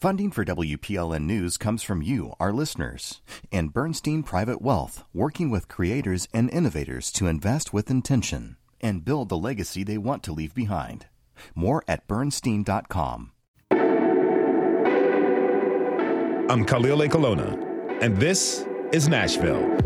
Funding for WPLN News comes from you, our listeners, and Bernstein Private Wealth, working with creators and innovators to invest with intention and build the legacy they want to leave behind. More at Bernstein.com. I'm Khalil Colonna, and this is Nashville.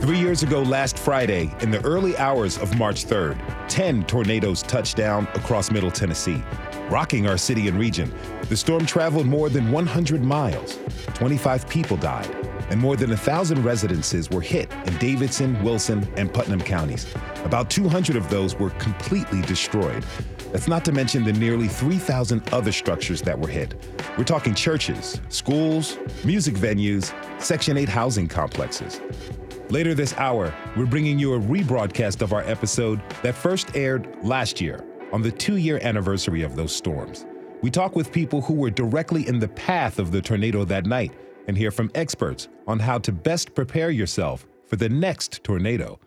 3 years ago last Friday, in the early hours of March 3rd, 10 tornadoes touched down across Middle Tennessee, rocking our city and region. The storm traveled more than 100 miles. 25 people died, and more than 1,000 residences were hit in Davidson, Wilson, and Putnam counties. About 200 of those were completely destroyed. That's not to mention the nearly 3,000 other structures that were hit. We're talking churches, schools, music venues, Section 8 housing complexes. Later this hour, we're bringing you a rebroadcast of our episode that first aired last year on the 2-year anniversary of those storms. We talk with people who were directly in the path of the tornado that night and hear from experts on how to best prepare yourself for the next tornado.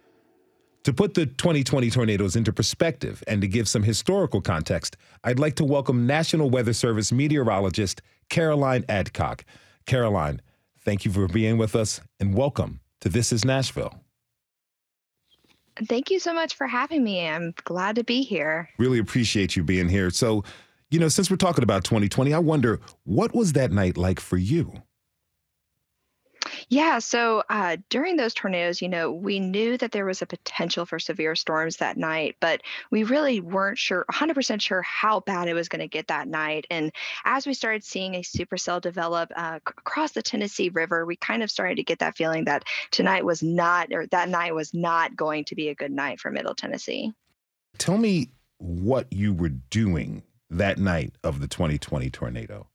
To put the 2020 tornadoes into perspective and to give some historical context, I'd like to welcome National Weather Service meteorologist Caroline Adcock. Caroline, thank you for being with us and welcome to This is Nashville. Thank you so much for having me. I'm glad to be here. Really appreciate you being here. So, you know, since we're talking about 2020, I wonder, what was that night like for you? Yeah, so during those tornadoes, you know, we knew that there was a potential for severe storms that night, but we really weren't sure, 100% sure how bad it was going to get that night. And as we started seeing a supercell develop across the Tennessee River, we kind of started to get that feeling that that night was not going to be a good night for Middle Tennessee. Tell me what you were doing that night of the 2020 tornado.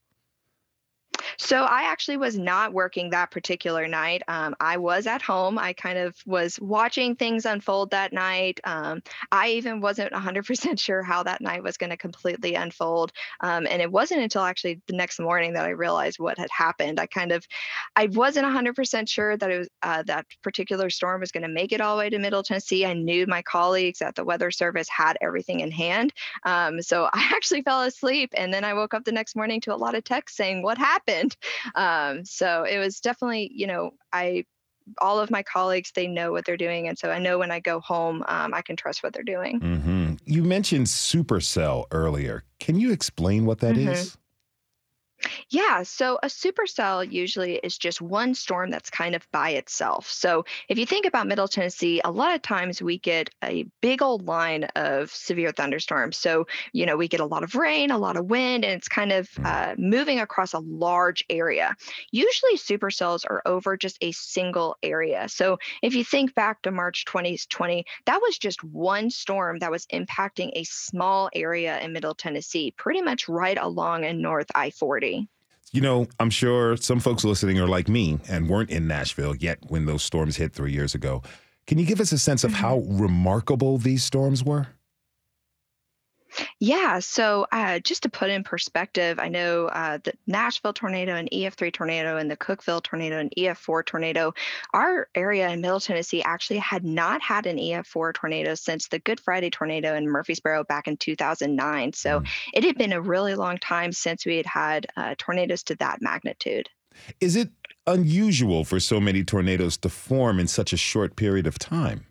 So I actually was not working that particular night. I was at home. I kind of was watching things unfold that night. I even wasn't 100% sure how that night was going to completely unfold. And it wasn't until actually the next morning that I realized what had happened. I wasn't 100% sure that it was that particular storm was going to make it all the way to Middle Tennessee. I knew my colleagues at the Weather Service had everything in hand. So I actually fell asleep. And then I woke up the next morning to a lot of texts saying, what happened? So it was definitely, you know, all of my colleagues, they know what they're doing. And so I know when I go home, I can trust what they're doing. Mm-hmm. You mentioned supercell earlier. Can you explain what that mm-hmm. is? Yeah, so a supercell usually is just one storm that's kind of by itself. So if you think about Middle Tennessee, a lot of times we get a big old line of severe thunderstorms. So, you know, we get a lot of rain, a lot of wind, and it's kind of moving across a large area. Usually supercells are over just a single area. So if you think back to March 2020, that was just one storm that was impacting a small area in Middle Tennessee, pretty much right along in North I-40. You know, I'm sure some folks listening are like me and weren't in Nashville yet when those storms hit 3 years ago. Can you give us a sense of how remarkable these storms were? Yeah, so just to put in perspective, I know the Nashville tornado and EF3 tornado and the Cookeville tornado and EF4 tornado, our area in Middle Tennessee actually had not had an EF4 tornado since the Good Friday tornado in Murfreesboro back in 2009. So it had been a really long time since we had had tornadoes to that magnitude. Is it unusual for so many tornadoes to form in such a short period of time?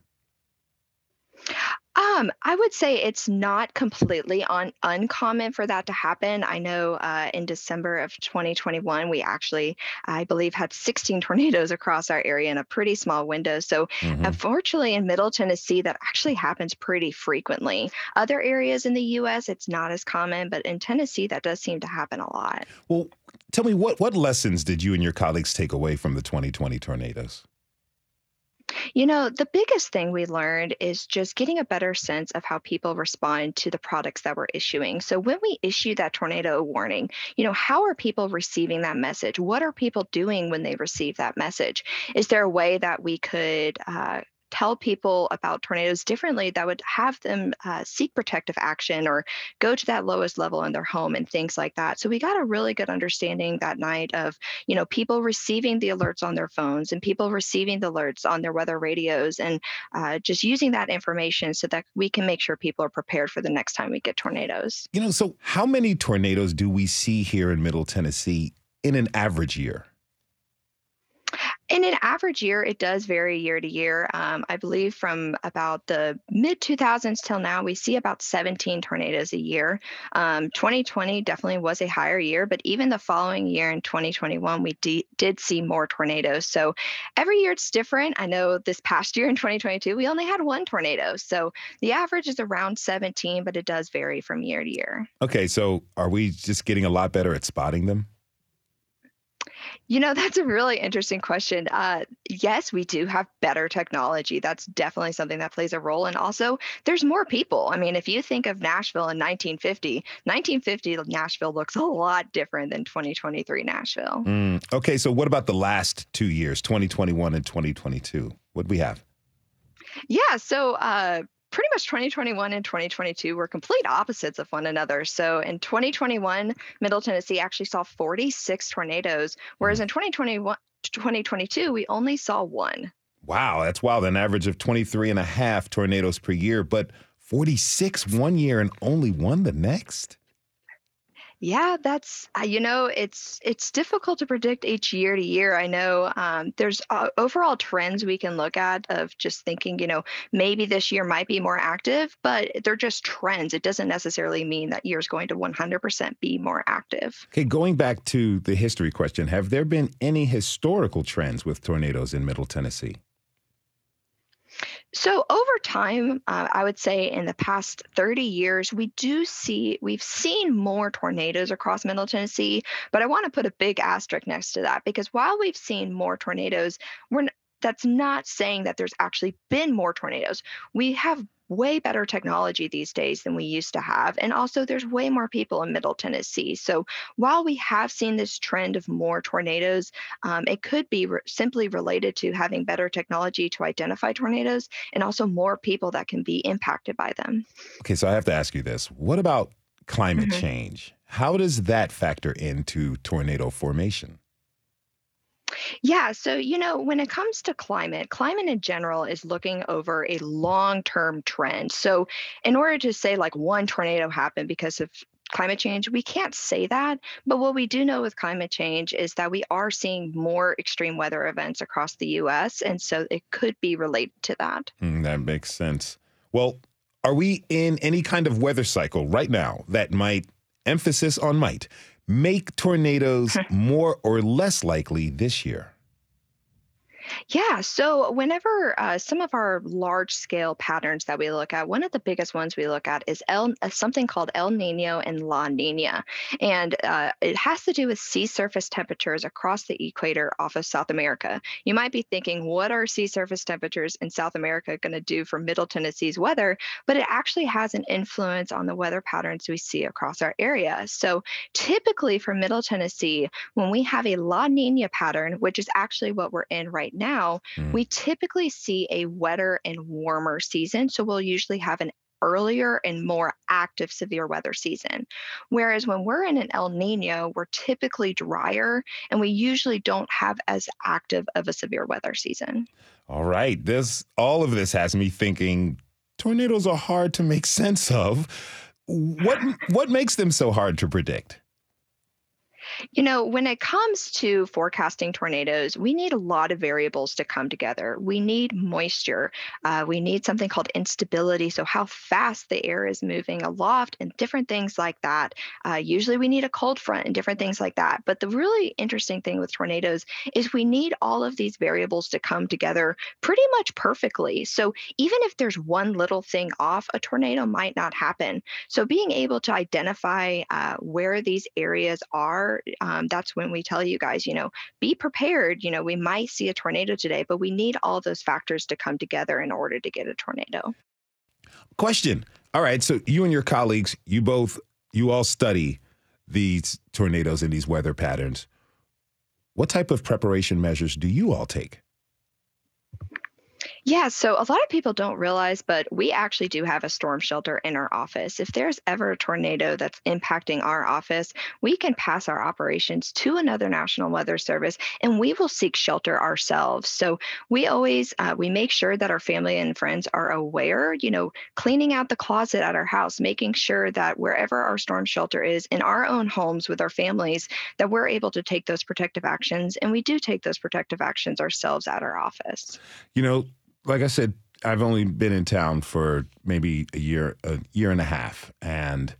I would say it's not completely uncommon for that to happen. I know in December of 2021, we actually, I believe, had 16 tornadoes across our area in a pretty small window. So unfortunately, in Middle Tennessee, that actually happens pretty frequently. Other areas in the U.S., it's not as common, but in Tennessee, that does seem to happen a lot. Well, tell me, what lessons did you and your colleagues take away from the 2020 tornadoes? You know, the biggest thing we learned is just getting a better sense of how people respond to the products that we're issuing. So when we issue that tornado warning, you know, how are people receiving that message? What are people doing when they receive that message? Is there a way that we could tell people about tornadoes differently that would have them seek protective action or go to that lowest level in their home and things like that. So we got a really good understanding that night of, you know, people receiving the alerts on their phones and people receiving the alerts on their weather radios and just using that information so that we can make sure people are prepared for the next time we get tornadoes. You know, so how many tornadoes do we see here in Middle Tennessee in an average year? In an average year, it does vary year to year. I believe from about the mid-2000s till now, we see about 17 tornadoes a year. 2020 definitely was a higher year, but even the following year in 2021, we did see more tornadoes. So every year it's different. I know this past year in 2022, we only had one tornado. So the average is around 17, but it does vary from year to year. Okay, so are we just getting a lot better at spotting them? You know, that's a really interesting question. Yes, we do have better technology. That's definitely something that plays a role. And also, there's more people. I mean, if you think of Nashville in 1950 Nashville looks a lot different than 2023 Nashville. Okay, so what about the last 2 years, 2021 and 2022? What do we have? Yeah, so pretty much 2021 and 2022 were complete opposites of one another. So in 2021, Middle Tennessee actually saw 46 tornadoes, whereas in 2022, we only saw one. Wow, that's wild. An average of 23 and a half tornadoes per year, but 46 one year and only one the next? Yeah, that's, you know, it's difficult to predict each year to year. I know there's overall trends we can look at of just thinking, you know, maybe this year might be more active, but they're just trends. It doesn't necessarily mean that year's going to 100% be more active. Okay, going back to the history question, have there been any historical trends with tornadoes in Middle Tennessee? So over time, I would say in the past 30 years, we've seen more tornadoes across Middle Tennessee, but I want to put a big asterisk next to that because while we've seen more tornadoes, that's not saying that there's actually been more tornadoes. We have way better technology these days than we used to have. And also there's way more people in Middle Tennessee. So while we have seen this trend of more tornadoes, it could be simply related to having better technology to identify tornadoes and also more people that can be impacted by them. Okay, so I have to ask you this. What about climate change? How does that factor into tornado formation? Yeah. So, you know, when it comes to climate in general is looking over a long-term trend. So in order to say like one tornado happened because of climate change, we can't say that. But what we do know with climate change is that we are seeing more extreme weather events across the U.S. And so it could be related to that. That makes sense. Well, are we in any kind of weather cycle right now that might, emphasis on might, make tornadoes more or less likely this year? Yeah, so whenever some of our large-scale patterns that we look at, one of the biggest ones we look at is something called El Niño and La Niña, and it has to do with sea surface temperatures across the equator off of South America. You might be thinking, what are sea surface temperatures in South America going to do for Middle Tennessee's weather? But it actually has an influence on the weather patterns we see across our area. So typically for Middle Tennessee, when we have a La Niña pattern, which is actually what we're in right now, we typically see a wetter and warmer season. So we'll usually have an earlier and more active severe weather season. Whereas when we're in an El Niño, we're typically drier and we usually don't have as active of a severe weather season. All right. All of this has me thinking tornadoes are hard to make sense of. What makes them so hard to predict? You know, when it comes to forecasting tornadoes, we need a lot of variables to come together. We need moisture. We need something called instability, so how fast the air is moving aloft and different things like that. Usually we need a cold front and different things like that. But the really interesting thing with tornadoes is we need all of these variables to come together pretty much perfectly. So even if there's one little thing off, a tornado might not happen. So being able to identify where these areas are, that's when we tell you guys, you know, be prepared. You know, we might see a tornado today, but we need all those factors to come together in order to get a tornado. Question. All right. So you and your colleagues, you all study these tornadoes and these weather patterns. What type of preparation measures do you all take? Yeah, so a lot of people don't realize, but we actually do have a storm shelter in our office. If there's ever a tornado that's impacting our office, we can pass our operations to another National Weather Service, and we will seek shelter ourselves. So we always, we make sure that our family and friends are aware, you know, cleaning out the closet at our house, making sure that wherever our storm shelter is in our own homes with our families, that we're able to take those protective actions. And we do take those protective actions ourselves at our office. You know, like I said, I've only been in town for maybe a year and a half, and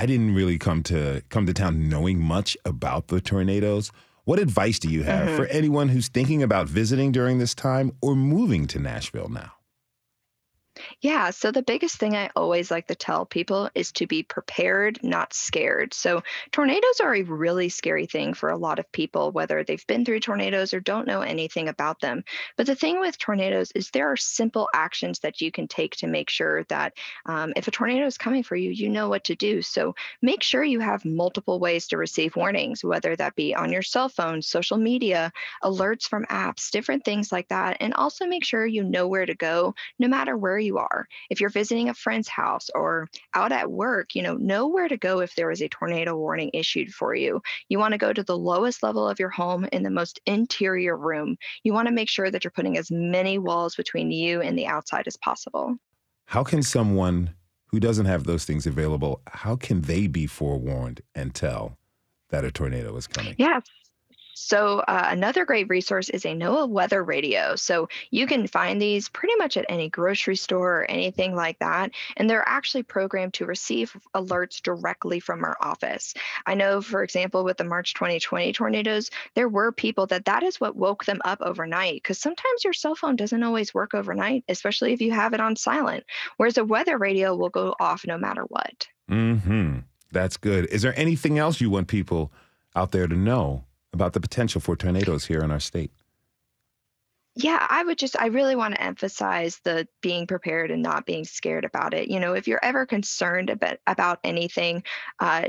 I didn't really come to town knowing much about the tornadoes. What advice do you have for anyone who's thinking about visiting during this time or moving to Nashville now? Yeah, so the biggest thing I always like to tell people is to be prepared, not scared. So tornadoes are a really scary thing for a lot of people, whether they've been through tornadoes or don't know anything about them. But the thing with tornadoes is there are simple actions that you can take to make sure that if a tornado is coming for you, you know what to do. So make sure you have multiple ways to receive warnings, whether that be on your cell phone, social media, alerts from apps, different things like that. And also make sure you know where to go, no matter where you are. If you're visiting a friend's house or out at work, you know where to go if there is a tornado warning issued for you. You want to go to the lowest level of your home in the most interior room. You want to make sure that you're putting as many walls between you and the outside as possible. How can someone who doesn't have those things available, how can they be forewarned and tell that a tornado is coming? Yeah. So another great resource is a NOAA weather radio. So you can find these pretty much at any grocery store or anything like that. And they're actually programmed to receive alerts directly from our office. I know, for example, with the March 2020 tornadoes, there were people that is what woke them up overnight, because sometimes your cell phone doesn't always work overnight, especially if you have it on silent, whereas a weather radio will go off no matter what. Mm-hmm. That's good. Is there anything else you want people out there to know about the potential for tornadoes here in our state? Yeah, I really want to emphasize the being prepared and not being scared about it. You know, if you're ever concerned about anything, our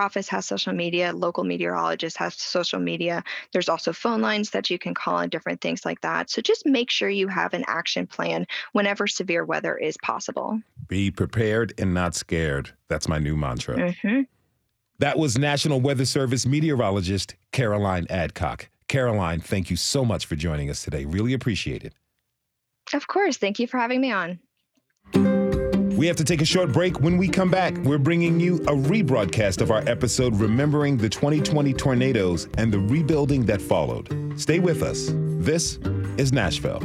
office has social media, local meteorologist has social media. There's also phone lines that you can call and different things like that. So just make sure you have an action plan whenever severe weather is possible. Be prepared and not scared. That's my new mantra. Mm-hmm. That was National Weather Service meteorologist Caroline Adcock. Caroline, thank you so much for joining us today. Really appreciate it. Of course. Thank you for having me on. We have to take a short break. When we come back, we're bringing you a rebroadcast of our episode remembering the 2020 tornadoes and the rebuilding that followed. Stay with us. This is Nashville.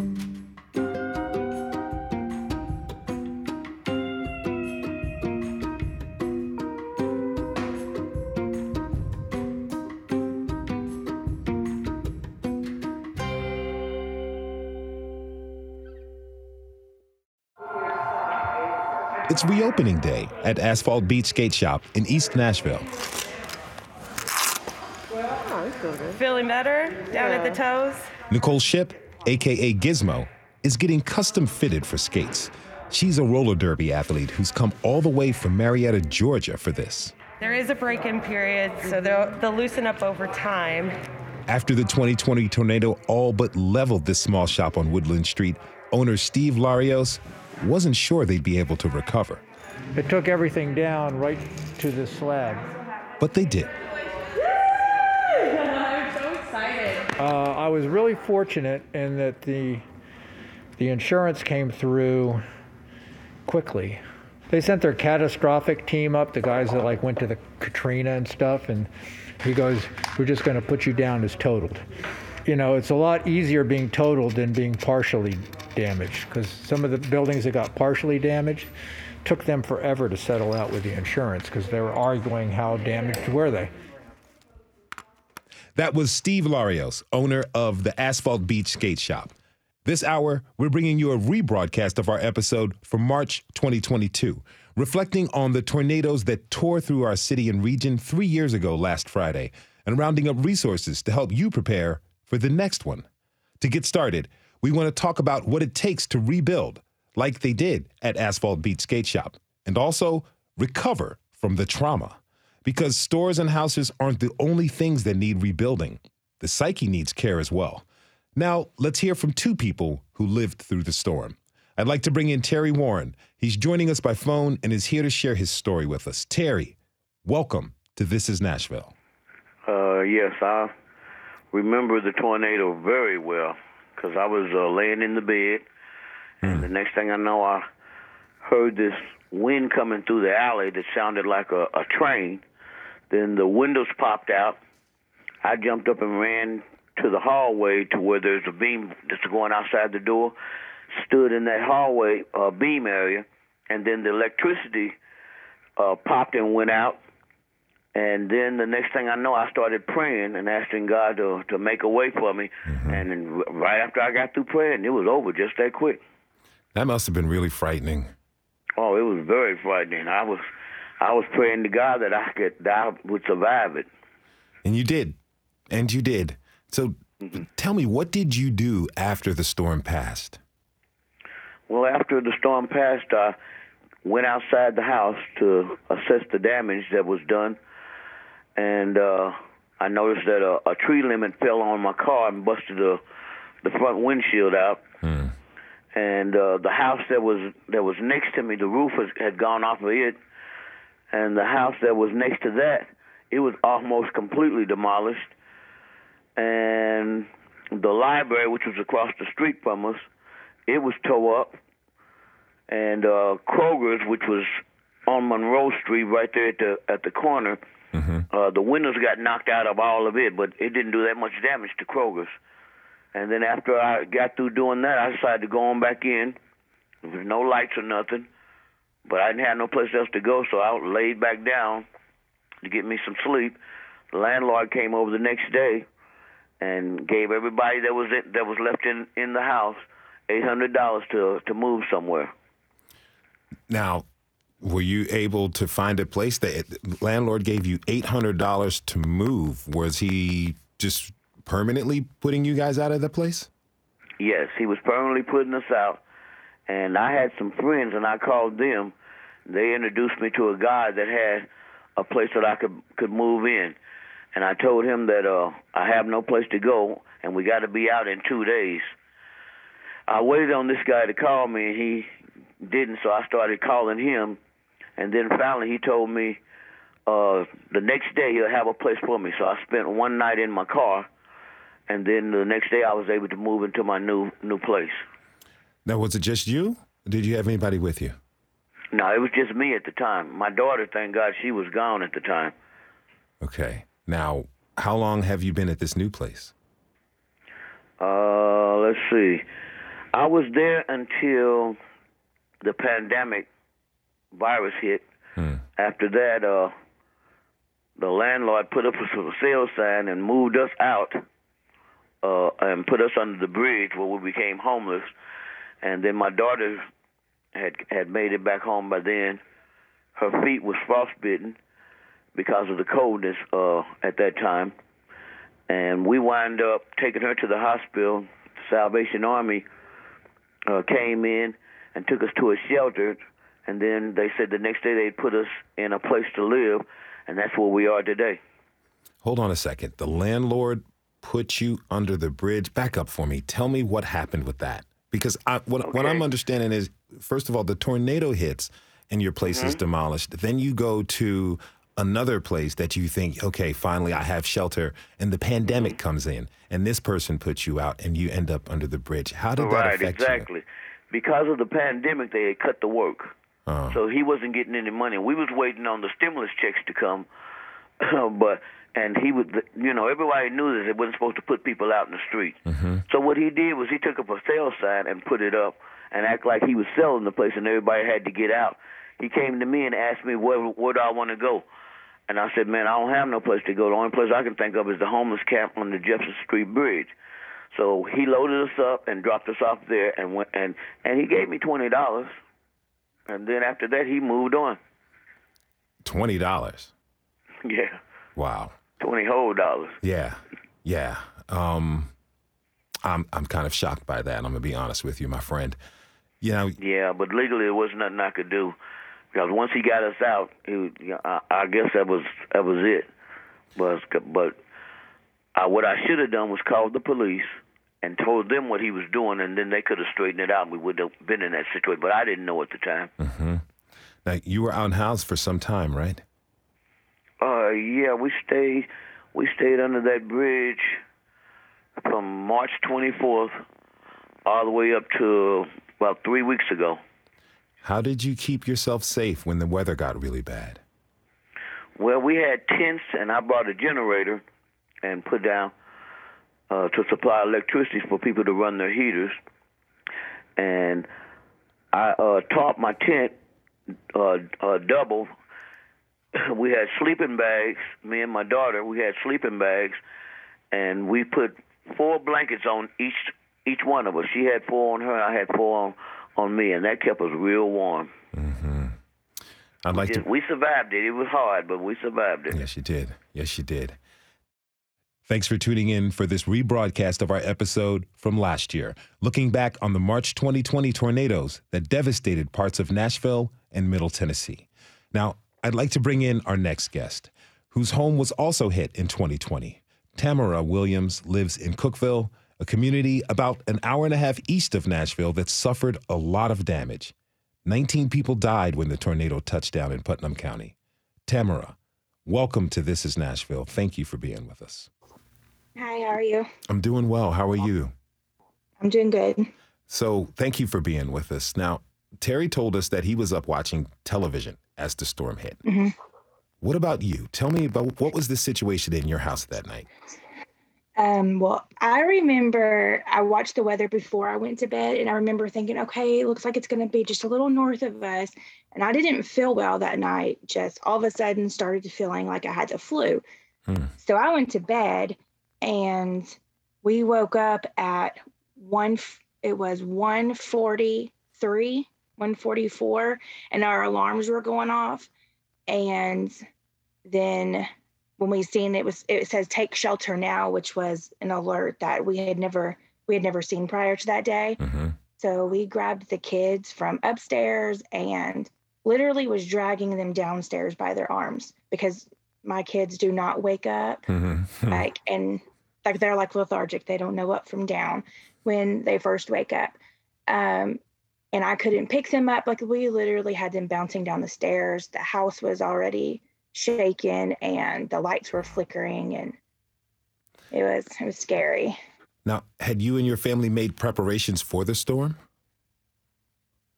It's reopening day at Asphalt Beach Skate Shop in East Nashville. Feeling better down at the toes? Nicole Shipp, a.k.a. Gizmo, is getting custom fitted for skates. She's a roller derby athlete who's come all the way from Marietta, Georgia for this. There is a break-in period, so they'll loosen up over time. After the 2020 tornado all but leveled this small shop on Woodland Street, owner Steve Larios wasn't sure they'd be able to recover. It took everything down right to the slab. But they did. I'm so excited. I was really fortunate in that the insurance came through quickly. They sent their catastrophic team up, the guys that went to the Katrina and stuff, and he goes, "We're just going to put you down as totaled." You know, it's a lot easier being totaled than being partially damaged, because some of the buildings that got partially damaged took them forever to settle out with the insurance because they were arguing how damaged were they. That was Steve Larios, owner of the Asphalt Beach Skate Shop. This hour, we're bringing you a rebroadcast of our episode from March 2022, reflecting on the tornadoes that tore through our city and region 3 years ago last Friday, and rounding up resources to help you prepare for the next one. To get started, we want to talk about what it takes to rebuild, like they did at Asphalt Beach Skate Shop, and also recover from the trauma. Because stores and houses aren't the only things that need rebuilding. The psyche needs care as well. Now, let's hear from two people who lived through the storm. I'd like to bring in Terry Warren. He's joining us by phone and is here to share his story with us. Terry, welcome to This is Nashville. Yes, I remember the tornado very well because I was laying in the bed. And the next thing I know, I heard this wind coming through the alley that sounded like a train. Then the windows popped out. I jumped up and ran to the hallway to where there's a beam that's going outside the door, stood in that hallway beam area, and then the electricity popped and went out. And then the next thing I know, I started praying and asking God to make a way for me. Mm-hmm. And then right after I got through praying, it was over just that quick. That must have been really frightening. Oh, it was very frightening. I was praying to God that I would survive it. And you did. So tell me, what did you do after the storm passed? Well, after the storm passed, I went outside the house to assess the damage that was done. And I noticed that a tree limb fell on my car and busted the front windshield out. Mm. And the house that was next to me, the roof had gone off of it. And the house that was next to that, it was almost completely demolished. And the library, which was across the street from us, it was tore up. And Kroger's, which was on Monroe Street right there at the corner, mm-hmm. The windows got knocked out of all of it, but it didn't do that much damage to Kroger's. And then after I got through doing that, I decided to go on back in. There was no lights or nothing, but I didn't have no place else to go, so I laid back down to get me some sleep. The landlord came over the next day and gave everybody that was left in the house $800 to move somewhere. Now, were you able to find a place? The landlord gave you $800 to move. Was he just permanently putting you guys out of the place? Yes, he was permanently putting us out. And I had some friends, and I called them. They introduced me to a guy that had a place that I could move in. And I told him that I have no place to go, and we got to be out in 2 days. I waited on this guy to call me, and he didn't, so I started calling him. And then finally he told me the next day he'll have a place for me. So I spent one night in my car, and then the next day I was able to move into my new place. Now, was it just you? Or did you have anybody with you? No, it was just me at the time. My daughter, thank God, she was gone at the time. Okay. Now, how long have you been at this new place? Let's see. I was there until the pandemic virus hit. Hmm. After that, the landlord put up a sale sign and moved us out and put us under the bridge where we became homeless. And then my daughter had made it back home by then. Her feet was frostbitten because of the coldness at that time. And we wound up taking her to the hospital. The Salvation Army came in and took us to a shelter. And then they said the next day they'd put us in a place to live, and that's where we are today. Hold on a second. The landlord put you under the bridge. Back up for me. Tell me what happened with that. Because what I'm understanding is, first of all, the tornado hits and your place mm-hmm. is demolished. Then you go to another place that you think, okay, finally I have shelter, and the pandemic mm-hmm. comes in, and this person puts you out, and you end up under the bridge. How did that affect you? Because of the pandemic, they had cut the work. Uh-huh. So he wasn't getting any money. We was waiting on the stimulus checks to come, and he was, everybody knew that they wasn't supposed to put people out in the street. Mm-hmm. So what he did was he took up a sale sign and put it up and act like he was selling the place, and everybody had to get out. He came to me and asked me, where do I want to go? And I said, man, I don't have no place to go. The only place I can think of is the homeless camp on the Jefferson Street Bridge. So he loaded us up and dropped us off there, and went, and he gave me $20. And then after that, he moved on. $20? Yeah. Wow. 20 whole dollars. Yeah, yeah. I'm kind of shocked by that. I'm gonna be honest with you, my friend. You know. Yeah, but legally, there was nothing I could do. Because once he got us out, I guess that was it. But what I should have done was called the police and told them what he was doing, and then they could have straightened it out, and we would have been in that situation. But I didn't know at the time. Mm-hmm. Now, you were unhoused for some time, right? Yeah, we stayed under that bridge from March 24th all the way up to about 3 weeks ago. How did you keep yourself safe when the weather got really bad? Well, we had tents, and I brought a generator and put down to supply electricity for people to run their heaters. And I tarped my tent double. We had sleeping bags, me and my daughter, we had sleeping bags, and we put four blankets on each one of us. She had four on her, I had four on me, and that kept us real warm. Mm-hmm. We survived it. It was hard, but we survived it. Yes, you did. Yes, you did. Thanks for tuning in for this rebroadcast of our episode from last year, looking back on the March 2020 tornadoes that devastated parts of Nashville and Middle Tennessee. Now, I'd like to bring in our next guest, whose home was also hit in 2020. Tamara Williams lives in Cookeville, a community about an hour and a half east of Nashville that suffered a lot of damage. 19 people died when the tornado touched down in Putnam County. Tamara, welcome to This is Nashville. Thank you for being with us. Hi, how are you? I'm doing well. How are you? I'm doing good. So thank you for being with us. Now, Terry told us that he was up watching television as the storm hit. Mm-hmm. What about you? Tell me about what was the situation in your house that night? Well, I remember I watched the weather before I went to bed, and I remember thinking, okay, it looks like it's going to be just a little north of us. And I didn't feel well that night, just all of a sudden started feeling like I had the flu. So I went to bed, and we woke up at 1:43, 1:44, and our alarms were going off. And then when we seen it says take shelter now, which was an alert that we had never seen prior to that day. Mm-hmm. So we grabbed the kids from upstairs and literally was dragging them downstairs by their arms, because my kids do not wake up. Mm-hmm. and they're like lethargic. They don't know up from down when they first wake up. And I couldn't pick them up. Like, we literally had them bouncing down the stairs. The house was already shaken, and the lights were flickering, and it was scary. Now, had you and your family made preparations for the storm?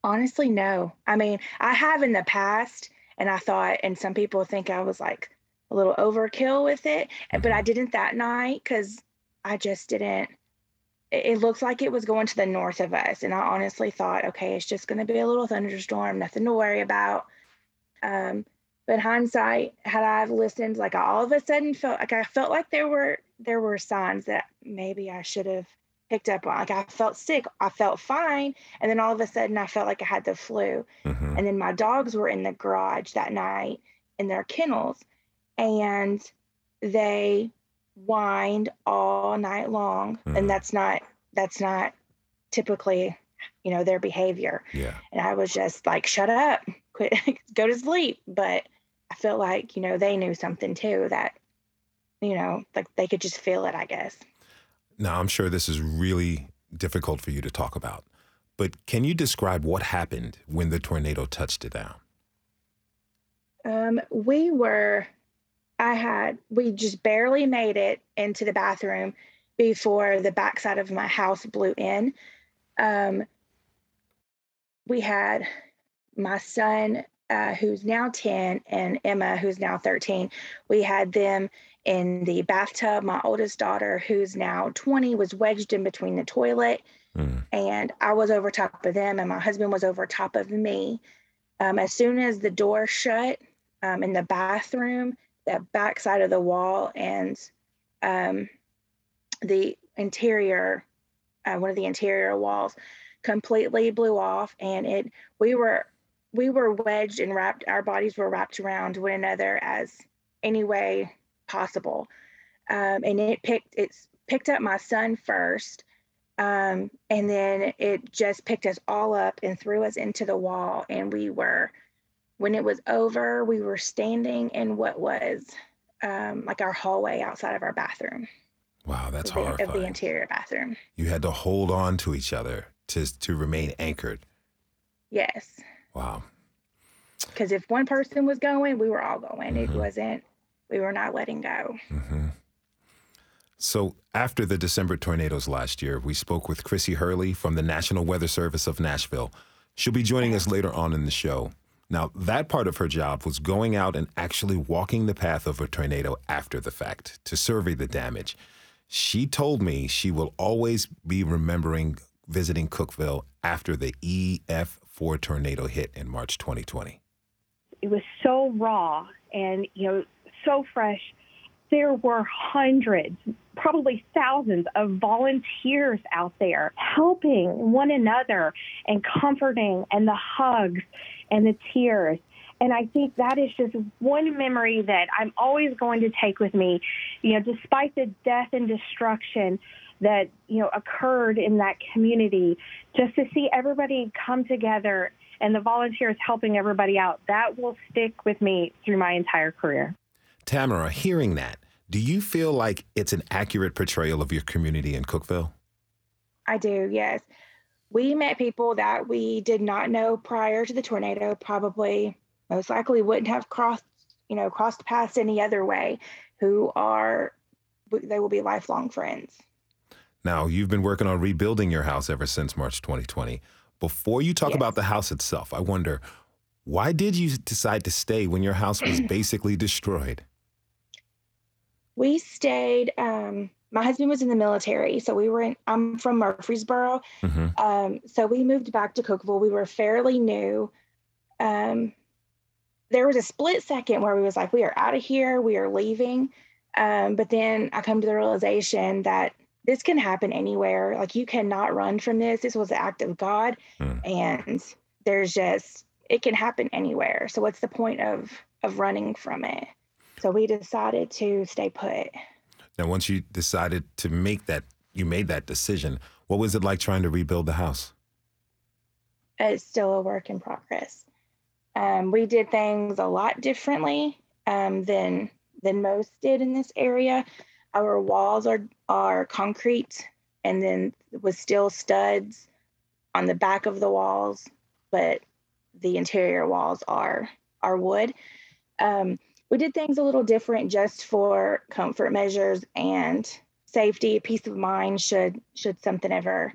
Honestly, no. I mean, I have in the past, and I thought, and some people think I was like a little overkill with it, but I didn't that night, because I just didn't. It looked like it was going to the north of us, and I honestly thought, okay, it's just going to be a little thunderstorm, nothing to worry about. But hindsight, had I listened, like, I all of a sudden felt like there were signs that maybe I should have picked up on. Like, I felt sick, I felt fine, and then all of a sudden I felt like I had the flu. Mm-hmm. And then my dogs were in the garage that night in their kennels, and they whined all night long. Mm-hmm. And that's not typically, their behavior. Yeah. And I was just like, shut up, quit, go to sleep. But I felt like, they knew something too, that, like they could just feel it, I guess. Now, I'm sure this is really difficult for you to talk about, but can you describe what happened when the tornado touched it down? We just barely made it into the bathroom before the backside of my house blew in. We had my son, who's now 10, and Emma, who's now 13. We had them in the bathtub. My oldest daughter, who's now 20, was wedged in between the toilet. Mm. And I was over top of them, and my husband was over top of me. As soon as the door shut in the bathroom, the backside of the wall and the interior, one of the interior walls, completely blew off, and we were wedged and wrapped. Our bodies were wrapped around one another as any way possible, and it picked up my son first, and then it just picked us all up and threw us into the wall, and we were. When it was over, we were standing in what was like our hallway outside of our bathroom. Wow, that's horrifying. Of the interior bathroom. You had to hold on to each other to remain anchored. Yes. Wow. Because if one person was going, we were all going. Mm-hmm. We were not letting go. Mm-hmm. So after the December tornadoes last year, we spoke with Krissy Hurley from the National Weather Service of Nashville. She'll be joining us later on in the show. Now, that part of her job was going out and actually walking the path of a tornado after the fact to survey the damage. She told me she will always be remembering visiting Cookeville after the EF4 tornado hit in March 2020. It was so raw and, so fresh. There were hundreds, probably thousands of volunteers out there helping one another and comforting, and the hugs and the tears. And I think that is just one memory that I'm always going to take with me, despite the death and destruction that, occurred in that community, just to see everybody come together and the volunteers helping everybody out. That will stick with me through my entire career. Tamara, hearing that, do you feel like it's an accurate portrayal of your community in Cookeville? I do, yes. We met people that we did not know prior to the tornado, probably most likely wouldn't have crossed paths any other way, they will be lifelong friends. Now, you've been working on rebuilding your house ever since March 2020. Before you talk about the house itself, I wonder, why did you decide to stay when your house was basically destroyed? We stayed, my husband was in the military, so I'm from Murfreesboro. Mm-hmm. So we moved back to Cookeville. We were fairly new. There was a split second where we was like, we are out of here, we are leaving. But then I come to the realization that this can happen anywhere. Like, you cannot run from this. This was the act of God. Mm. And it can happen anywhere. So what's the point of running from it? So we decided to stay put. Now, once you decided to made that decision, what was it like trying to rebuild the house? It's still a work in progress. We did things a lot differently than most did in this area. Our walls are concrete, and then with steel studs on the back of the walls, but the interior walls are wood. We did things a little different just for comfort measures and safety, peace of mind should something ever,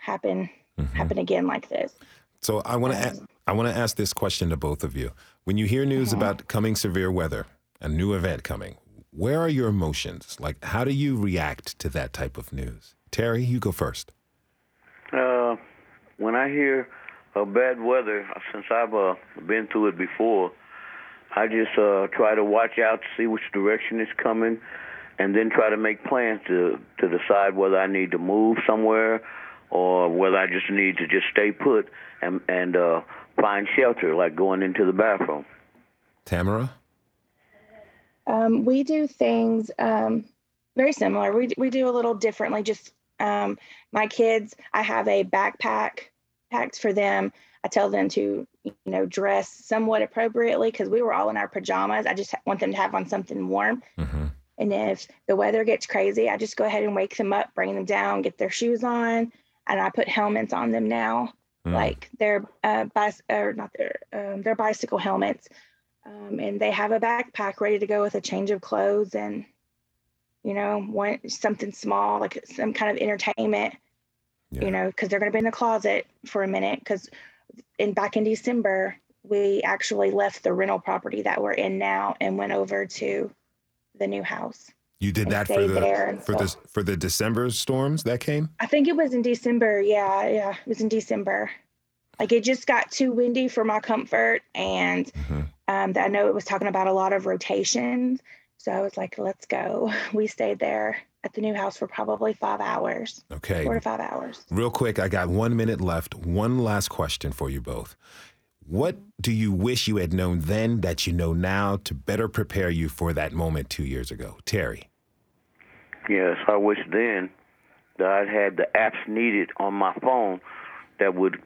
happen again like this. So I want to ask this question to both of you. When you hear news about coming severe weather, a new event coming, where are your emotions? Like, how do you react to that type of news? Terry, you go first. When I hear bad weather, since I've been through it before, I just try to watch out to see which direction it's coming, and then try to make plans to decide whether I need to move somewhere or whether I just need to just stay put and find shelter, like going into the bathroom. Tamara? We do things very similar. We do a little differently. Just my kids, I have a backpack packed for them. I tell them to, dress somewhat appropriately because we were all in our pajamas. I just want them to have on something warm. Mm-hmm. And if the weather gets crazy, I just go ahead and wake them up, bring them down, get their shoes on. And I put helmets on them now, like their bicycle helmets. And they have a backpack ready to go with a change of clothes and, want something small, like some kind of entertainment, because they're going to be in the closet for a minute. Because back in December, we actually left the rental property that we're in now and went over to the new house. You did that for the December storms that came? I think it was in December. Yeah, it was in December. Like, it just got too windy for my comfort, and I know it was talking about a lot of rotations. So I was like, let's go. We stayed there at the new house for probably 5 hours. Okay. 4 to 5 hours. Real quick, I got 1 minute left. One last question for you both. What do you wish you had known then that you know now to better prepare you for that moment 2 years ago? Terry? Yes, I wish then that I'd had the apps needed on my phone that would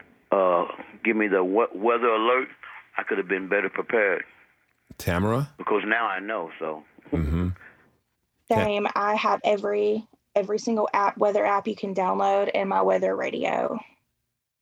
give me the weather alert. I could have been better prepared. Tamara? Because now I know, so. Mm-hmm. Same. Yeah. I have every single app, weather app you can download, and my weather radio.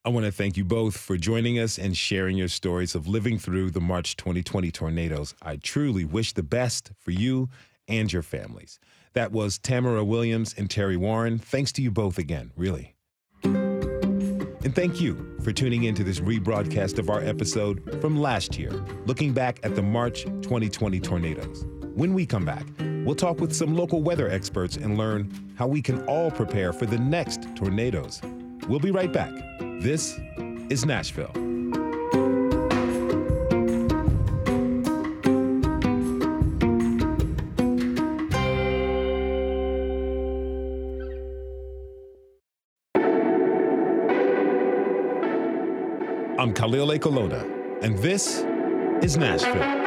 I want to thank you both for joining us and sharing your stories of living through the March 2020 tornadoes. I truly wish the best for you and your families. That was Tamara Williams and Terry Warren. Thanks to you both again, really. And thank you for tuning in to this rebroadcast of our episode from last year, looking back at the March 2020 tornadoes. When we come back, we'll talk with some local weather experts and learn how we can all prepare for the next tornadoes. We'll be right back. This is Nashville. I'm Khalil Colonna, and this is Nashville.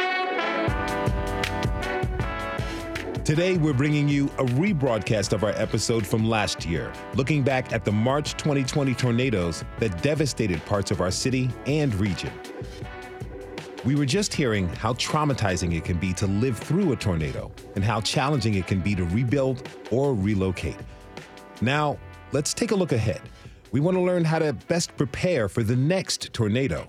Today, we're bringing you a rebroadcast of our episode from last year, looking back at the March 2020 tornadoes that devastated parts of our city and region. We were just hearing how traumatizing it can be to live through a tornado and how challenging it can be to rebuild or relocate. Now, let's take a look ahead. We want to learn how to best prepare for the next tornado.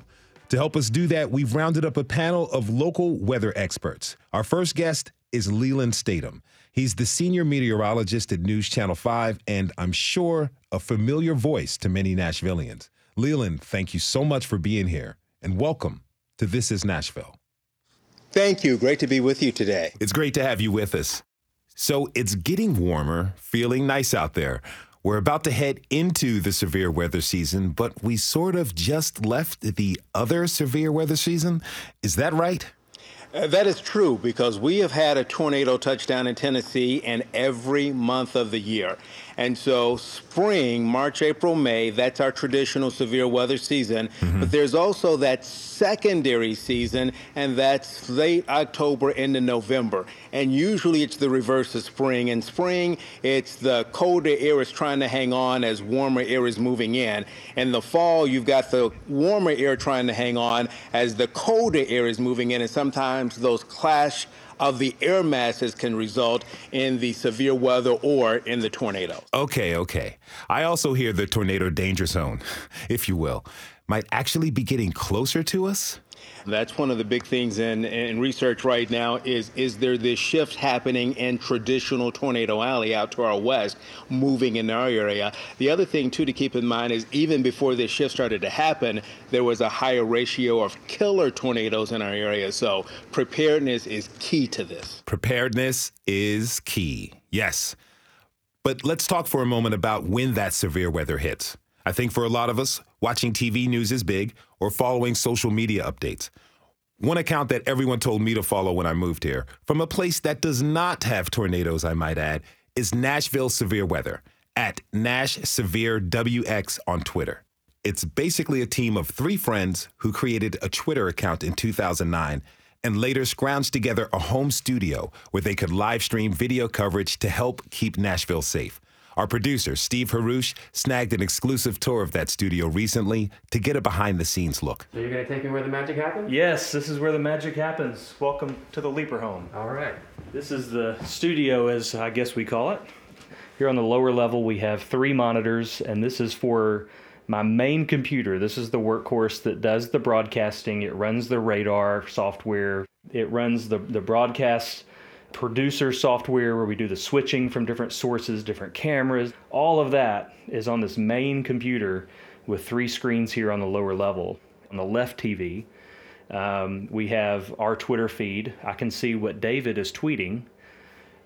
To help us do that, we've rounded up a panel of local weather experts. Our first guest is Lelan Statom. He's the senior meteorologist at News Channel 5, and I'm sure a familiar voice to many Nashvillians. Lelan, thank you so much for being here, and welcome to This is Nashville. Thank you. Great to be with you today. It's great to have you with us. So it's getting warmer, feeling nice out there. We're about to head into the severe weather season, but we sort of just left the other severe weather season. Is that right? That is true, because we have had a tornado touchdown in Tennessee in every month of the year. And so spring, March, April, May, that's our traditional severe weather season. Mm-hmm. But there's also that secondary season, and that's late October into November. And usually it's the reverse of spring. In spring, it's the colder air is trying to hang on as warmer air is moving in. In the fall, you've got the warmer air trying to hang on as the colder air is moving in. And sometimes those clash of the air masses can result in the severe weather or in the tornado. Okay. I also hear the tornado danger zone, if you will, might actually be getting closer to us. That's one of the big things in research right now is there this shift happening in traditional tornado alley out to our west, moving in our area. The other thing, too, to keep in mind is even before this shift started to happen, there was a higher ratio of killer tornadoes in our area. So preparedness is key to this. Preparedness is key, yes. But let's talk for a moment about when that severe weather hits. I think for a lot of us, watching TV news is big, or following social media updates. One account that everyone told me to follow when I moved here, from a place that does not have tornadoes, I might add, is Nashville Severe Weather, at Nash Severe WX on Twitter. It's basically a team of three friends who created a Twitter account in 2009 and later scrounged together a home studio where they could live stream video coverage to help keep Nashville safe. Our producer, Steve Harouche, snagged an exclusive tour of that studio recently to get a behind-the-scenes look. So you're going to take me where the magic happens? Yes, this is where the magic happens. Welcome to the Leeper home. All right. This is the studio, as I guess we call it. Here on the lower level, we have three monitors, and this is for my main computer. This is the workhorse that does the broadcasting. It runs the radar software. It runs the broadcast producer software where we do the switching from different sources, different cameras. All of that is on this main computer with three screens here on the lower level. On the left TV, we have our Twitter feed. I can see what David is tweeting.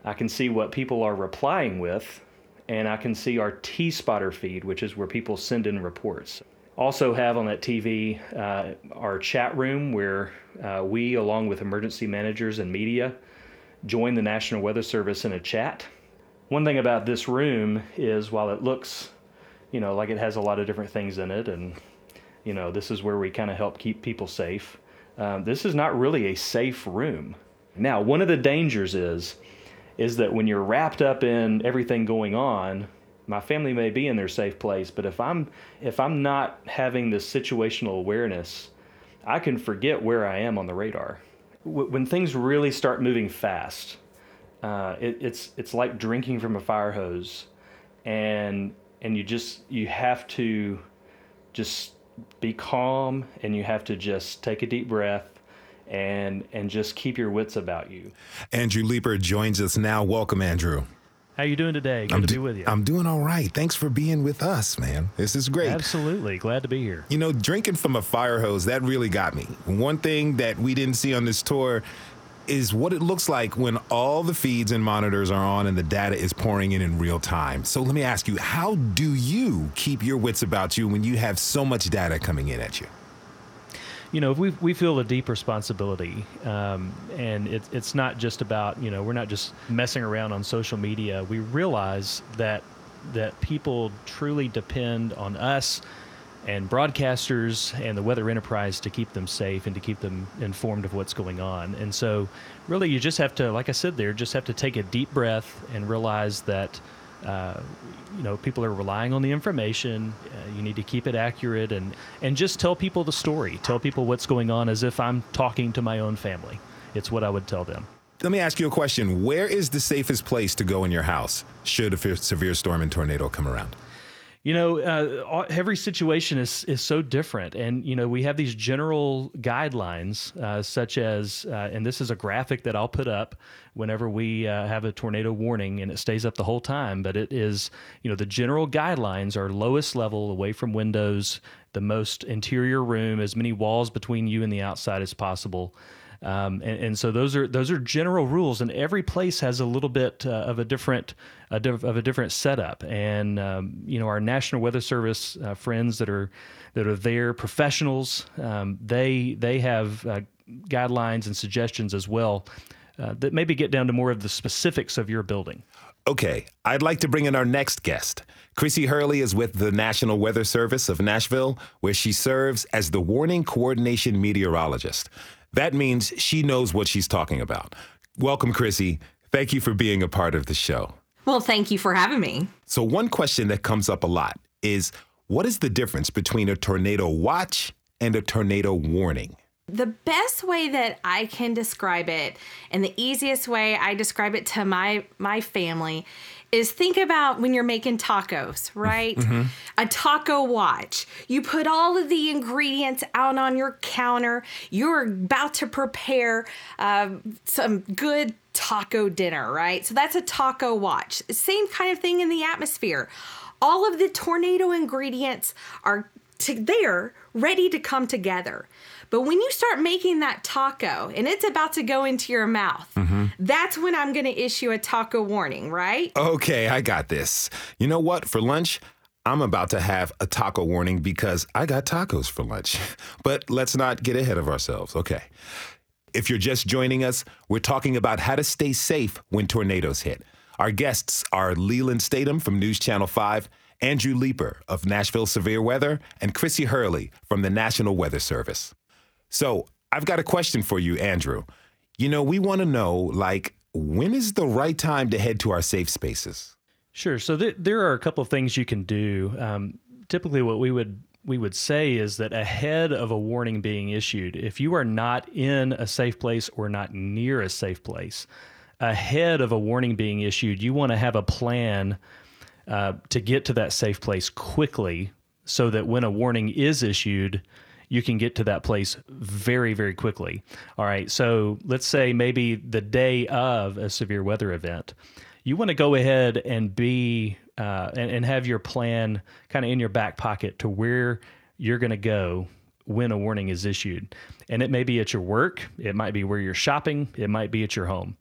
I can see what people are replying with, and I can see our T-Spotter feed, which is where people send in reports. Also have on that TV our chat room where we, along with emergency managers and media, join the National Weather Service in a chat. One thing about this room is while it looks, like it has a lot of different things in it, and, this is where we kind of help keep people safe, this is not really a safe room. Now, one of the dangers is that when you're wrapped up in everything going on, my family may be in their safe place, but if I'm not having this situational awareness, I can forget where I am on the radar. When things really start moving fast, It's like drinking from a fire hose, and you have to just be calm, and you have to just take a deep breath and just keep your wits about you. Andrew Leeper joins us now. Welcome, Andrew. How you doing today? Good to be with you. I'm doing all right. Thanks for being with us, man. This is great. Absolutely. Glad to be here. You know, drinking from a fire hose, that really got me. One thing that we didn't see on this tour is what it looks like when all the feeds and monitors are on and the data is pouring in real time. So let me ask you, how do you keep your wits about you when you have so much data coming in at you? You know, we feel a deep responsibility, and it's not just about, you know, we're not just messing around on social media. We realize that people truly depend on us and broadcasters and the weather enterprise to keep them safe and to keep them informed of what's going on. And so really you just have to, like I said there, just have to take a deep breath and realize that, you know, people are relying on the information. You need to keep it accurate and just tell people the story. Tell people what's going on as if I'm talking to my own family. It's what I would tell them. Let me ask you a question. Where is the safest place to go in your house should a severe storm and tornado come around? You know, every situation is so different. And, you know, we have these general guidelines such as, and this is a graphic that I'll put up whenever we have a tornado warning, and it stays up the whole time. But it is, you know, the general guidelines are lowest level away from windows, the most interior room, as many walls between you and the outside as possible. And so those are general rules, and every place has a little bit of a different setup. And you know, our National Weather Service friends that are there, professionals, they have guidelines and suggestions as well that maybe get down to more of the specifics of your building. Okay, I'd like to bring in our next guest. Krissy Hurley is with the National Weather Service of Nashville, where she serves as the Warning Coordination Meteorologist. That means she knows what she's talking about. Welcome, Krissy. Thank you for being a part of the show. Well, thank you for having me. So one question that comes up a lot is, what is the difference between a tornado watch and a tornado warning? The best way that I can describe it, and the easiest way I describe it to my family, is think about when you're making tacos, right? Mm-hmm. A taco watch. You put all of the ingredients out on your counter. You're about to prepare some good taco dinner, right? So that's a taco watch. Same kind of thing in the atmosphere. All of the tornado ingredients are there, ready to come together. But when you start making that taco and it's about to go into your mouth, mm-hmm. that's when I'm going to issue a taco warning, right? Okay, I got this. You know what? For lunch, I'm about to have a taco warning because I got tacos for lunch. But let's not get ahead of ourselves, okay? If you're just joining us, we're talking about how to stay safe when tornadoes hit. Our guests are Lelan Statom from News Channel 5, Andrew Leeper of Nashville Severe Weather, and Krissy Hurley from the National Weather Service. So I've got a question for you, Andrew. You know, we want to know, like, when is the right time to head to our safe spaces? Sure. So there are a couple of things you can do. Typically, what we would say is that ahead of a warning being issued, if you are not in a safe place or not near a safe place, ahead of a warning being issued, you want to have a plan to get to that safe place quickly so that when a warning is issued, you can get to that place very, very quickly. All right, so let's say maybe the day of a severe weather event, you want to go ahead and be and have your plan kind of in your back pocket to where you're going to go when a warning is issued. And it may be at your work, it might be where you're shopping, it might be at your home.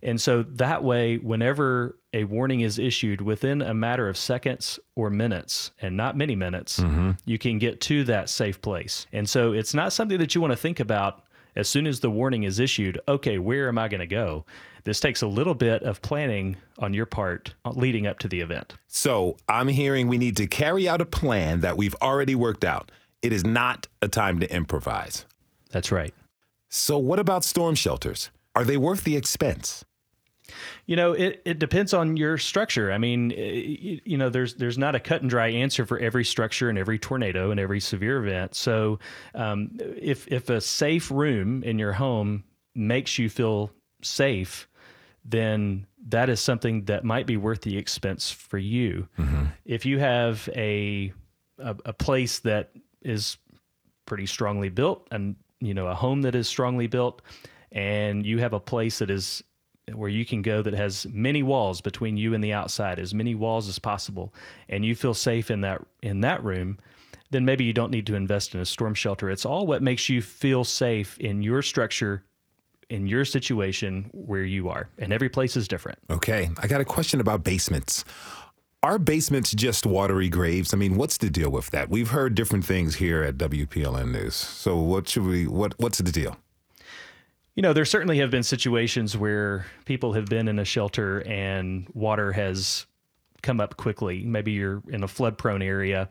And so that way, whenever a warning is issued, within a matter of seconds or minutes, and not many minutes, mm-hmm. you can get to that safe place. And so it's not something that you want to think about as soon as the warning is issued. Okay, where am I going to go? This takes a little bit of planning on your part leading up to the event. So I'm hearing we need to carry out a plan that we've already worked out. It is not a time to improvise. That's right. So what about storm shelters? Are they worth the expense? You know, it depends on your structure. I mean, you know, there's not a cut and dry answer for every structure and every tornado and every severe event. So if a safe room in your home makes you feel safe, then that is something that might be worth the expense for you. Mm-hmm. If you have a place that is pretty strongly built, and you know, a home that is strongly built, and you have a place that is where you can go that has many walls between you and the outside, as many walls as possible, and you feel safe in that room, then maybe you don't need to invest in a storm shelter. It's all what makes you feel safe in your structure, in your situation where you are, and every place is different. Okay. I got a question about basements. Are basements just watery graves? I mean, what's the deal with that? We've heard different things here at WPLN News. So what's the deal? You know, there certainly have been situations where people have been in a shelter and water has come up quickly. Maybe you're in a flood-prone area.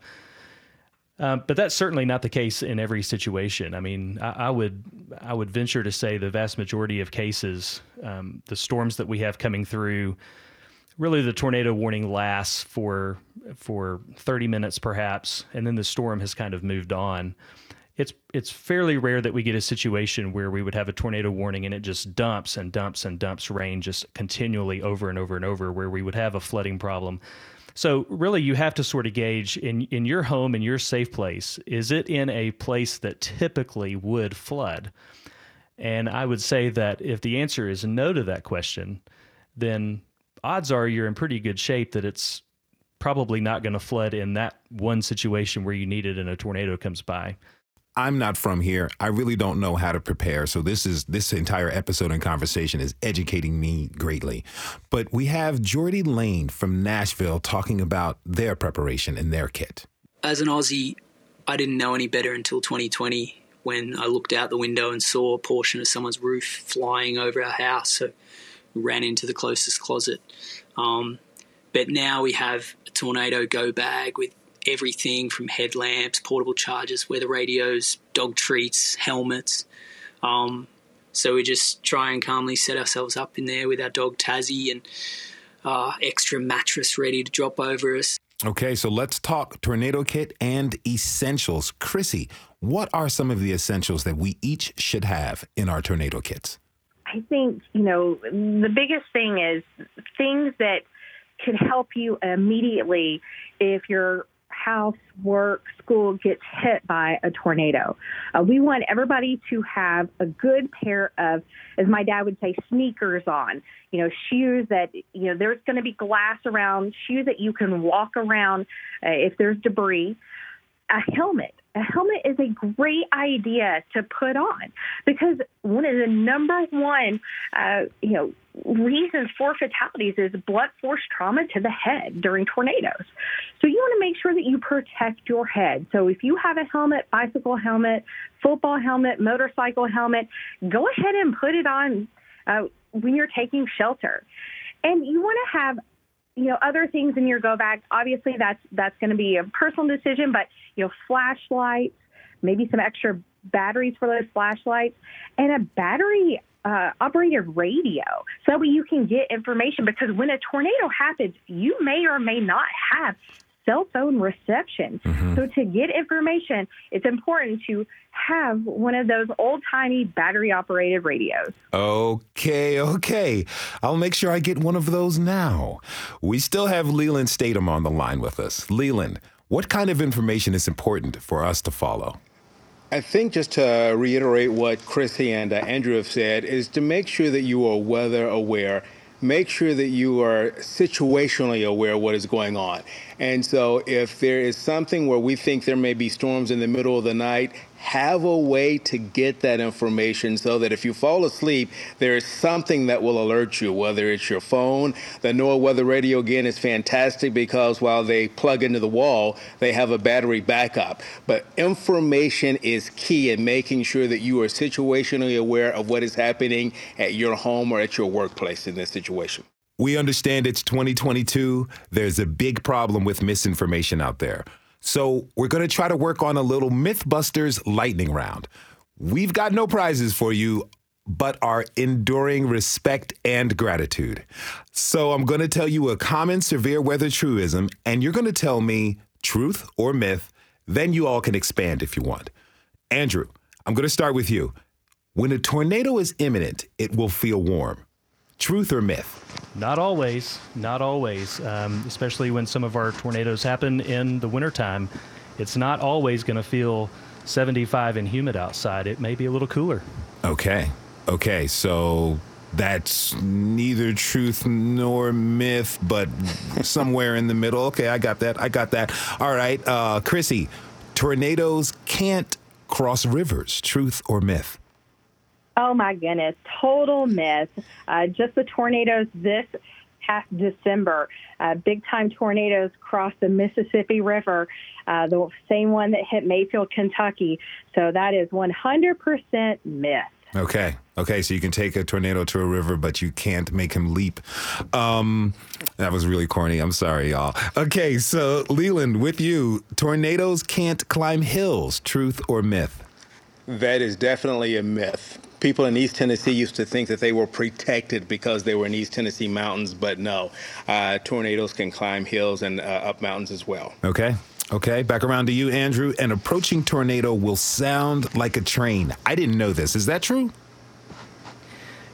But that's certainly not the case in every situation. I mean, I would venture to say the vast majority of cases, the storms that we have coming through, really the tornado warning lasts for 30 minutes perhaps, and then the storm has kind of moved on. It's fairly rare that we get a situation where we would have a tornado warning and it just dumps and dumps and dumps rain just continually over and over and over, where we would have a flooding problem. So really, you have to sort of gauge in your home, in your safe place, is it in a place that typically would flood? And I would say that if the answer is no to that question, then odds are you're in pretty good shape that it's probably not going to flood in that one situation where you need it and a tornado comes by. I'm not from here. I really don't know how to prepare. So this entire episode and conversation is educating me greatly. But we have Jordy Lane from Nashville talking about their preparation and their kit. As an Aussie, I didn't know any better until 2020 when I looked out the window and saw a portion of someone's roof flying over our house. So we ran into the closest closet. But now we have a tornado go bag with everything from headlamps, portable chargers, weather radios, dog treats, helmets. So we just try and calmly set ourselves up in there with our dog Tazzy and extra mattress ready to drop over us. Okay, so let's talk tornado kit and essentials. Krissy, what are some of the essentials that we each should have in our tornado kits? I think, you know, the biggest thing is things that could help you immediately if you're house, work, school gets hit by a tornado. We want everybody to have a good pair of, as my dad would say, sneakers on, you know, shoes that, you know, there's going to be glass around, shoes that you can walk around if there's debris. A helmet. A helmet is a great idea to put on because one of the number one, reasons for fatalities is blunt force trauma to the head during tornadoes. So you want to make sure that you protect your head. So if you have a helmet, bicycle helmet, football helmet, motorcycle helmet, go ahead and put it on when you're taking shelter. And you want to have, you know, other things in your go bag. Obviously, that's going to be a personal decision, but, you know, flashlights, maybe some extra batteries for those flashlights, and a battery operated radio so that way you can get information, because when a tornado happens, you may or may not have cell phone reception. Mm-hmm. So to get information, it's important to have one of those old-timey battery-operated radios. Okay. I'll make sure I get one of those now. We still have Lelan Statom on the line with us. Lelan, what kind of information is important for us to follow? I think just to reiterate what Krissy and Andrew have said is to make sure that you are weather aware. Make sure that you are situationally aware of what is going on. And so if there is something where we think there may be storms in the middle of the night, have a way to get that information so that if you fall asleep, there is something that will alert you, whether it's your phone. The NOAA weather radio, again, is fantastic because while they plug into the wall, they have a battery backup. But information is key in making sure that you are situationally aware of what is happening at your home or at your workplace in this situation. We understand it's 2022. There's a big problem with misinformation out there. So we're going to try to work on a little Mythbusters lightning round. We've got no prizes for you, but our enduring respect and gratitude. So I'm going to tell you a common severe weather truism, and you're going to tell me truth or myth. Then you all can expand if you want. Andrew, I'm going to start with you. When a tornado is imminent, it will feel warm. Truth or myth? Not always, not always, especially when some of our tornadoes happen in the wintertime. It's not always going to feel 75 and humid outside. It may be a little cooler. Okay, so that's neither truth nor myth, but somewhere in the middle. Okay, I got that. All right, Krissy, tornadoes can't cross rivers, truth or myth? Oh, my goodness. Total myth. Just the tornadoes this past December. Big-time tornadoes crossed the Mississippi River, the same one that hit Mayfield, Kentucky. So that is 100% myth. Okay, so you can take a tornado to a river, but you can't make him leap. That was really corny. I'm sorry, y'all. Okay, so Leland, with you, tornadoes can't climb hills, truth or myth? That is definitely a myth. People in East Tennessee used to think that they were protected because they were in East Tennessee mountains, but no. Tornadoes can climb hills and up mountains as well. Okay. Back around to you, Andrew. An approaching tornado will sound like a train. I didn't know this. Is that true?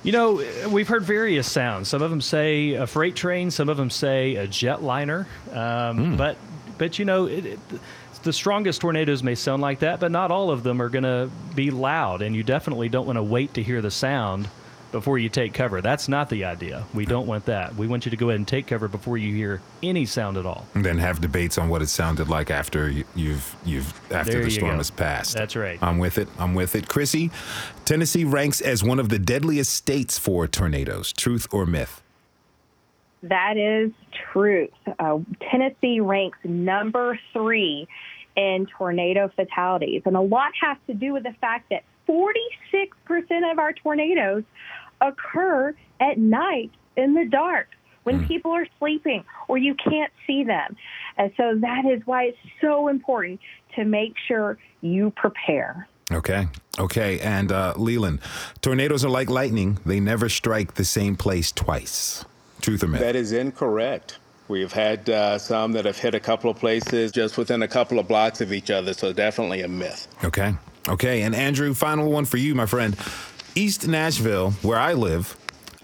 You know, we've heard various sounds. Some of them say a freight train. Some of them say a jetliner. But you know, the strongest tornadoes may sound like that, but not all of them are going to be loud, and you definitely don't want to wait to hear the sound before you take cover. That's not the idea. We don't want that. We want you to go ahead and take cover before you hear any sound at all. And then have debates on what it sounded like after after the storm has passed. That's right. I'm with it. Krissy, Tennessee ranks as one of the deadliest states for tornadoes. Truth or myth? That is truth. Tennessee ranks number 3 in tornado fatalities. And a lot has to do with the fact that 46% of our tornadoes occur at night in the dark when people are sleeping or you can't see them. And so that is why it's so important to make sure you prepare. Okay. And Leland, tornadoes are like lightning. They never strike the same place twice. Truth or myth? That is incorrect. We've had some that have hit a couple of places just within a couple of blocks of each other, so definitely a myth. Okay. And Andrew, final one for you, my friend. East Nashville, where I live,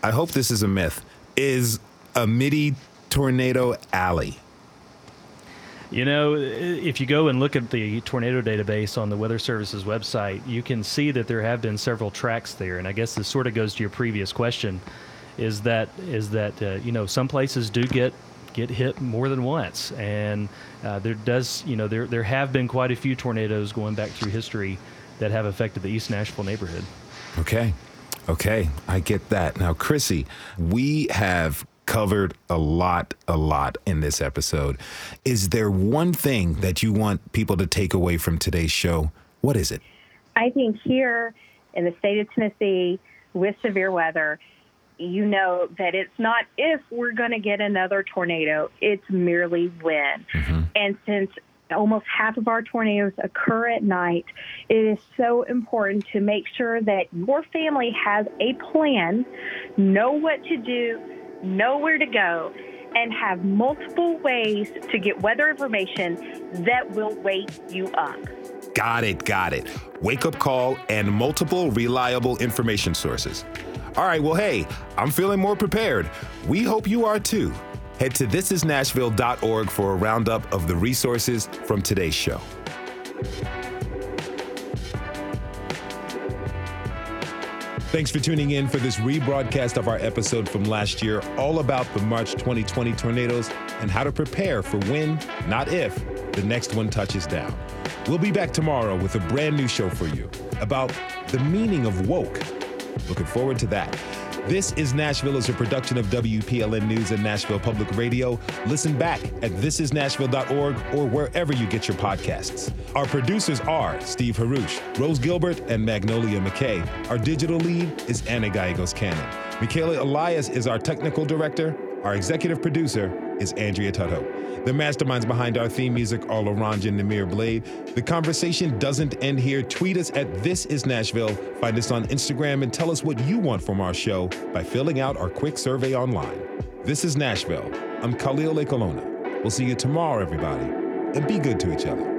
I hope this is a myth, is a mid-tornado alley. You know, if you go and look at the tornado database on the Weather Service's website, you can see that there have been several tracks there. And I guess this sort of goes to your previous question. Is that you know, some places do get hit more than once, and there have been quite a few tornadoes going back through history that have affected the East Nashville neighborhood. Okay, I get that. Now, Krissy, we have covered a lot in this episode. Is there one thing that you want people to take away from today's show? What is it? I think here in the state of Tennessee with severe weather, you know that it's not if we're going to get another tornado, it's merely when. Mm-hmm. And since almost half of our tornadoes occur at night, it is so important to make sure that your family has a plan, know what to do, know where to go, and have multiple ways to get weather information that will wake you up. Got it. Wake-up call and multiple reliable information sources. All right, well, hey, I'm feeling more prepared. We hope you are too. Head to thisisnashville.org for a roundup of the resources from today's show. Thanks for tuning in for this rebroadcast of our episode from last year, all about the March 2020 tornadoes and how to prepare for when, not if, the next one touches down. We'll be back tomorrow with a brand new show for you about the meaning of woke. Looking forward to that. This is Nashville is a production of WPLN News and Nashville Public Radio. Listen back at thisisnashville.org or wherever you get your podcasts. Our producers are Steve Harouche, Rose Gilbert, and Magnolia McKay. Our digital lead is Anna Gallegos Cannon. Michaela Elias is our technical director. Our executive producer is Andrea Tutho. The masterminds behind our theme music are Larange and Namir Blade. The conversation doesn't end here. Tweet us at This Is Nashville. Find us on Instagram and tell us what you want from our show by filling out our quick survey online. This is Nashville. I'm Khalil Colonna. We'll see you tomorrow, everybody, and be good to each other.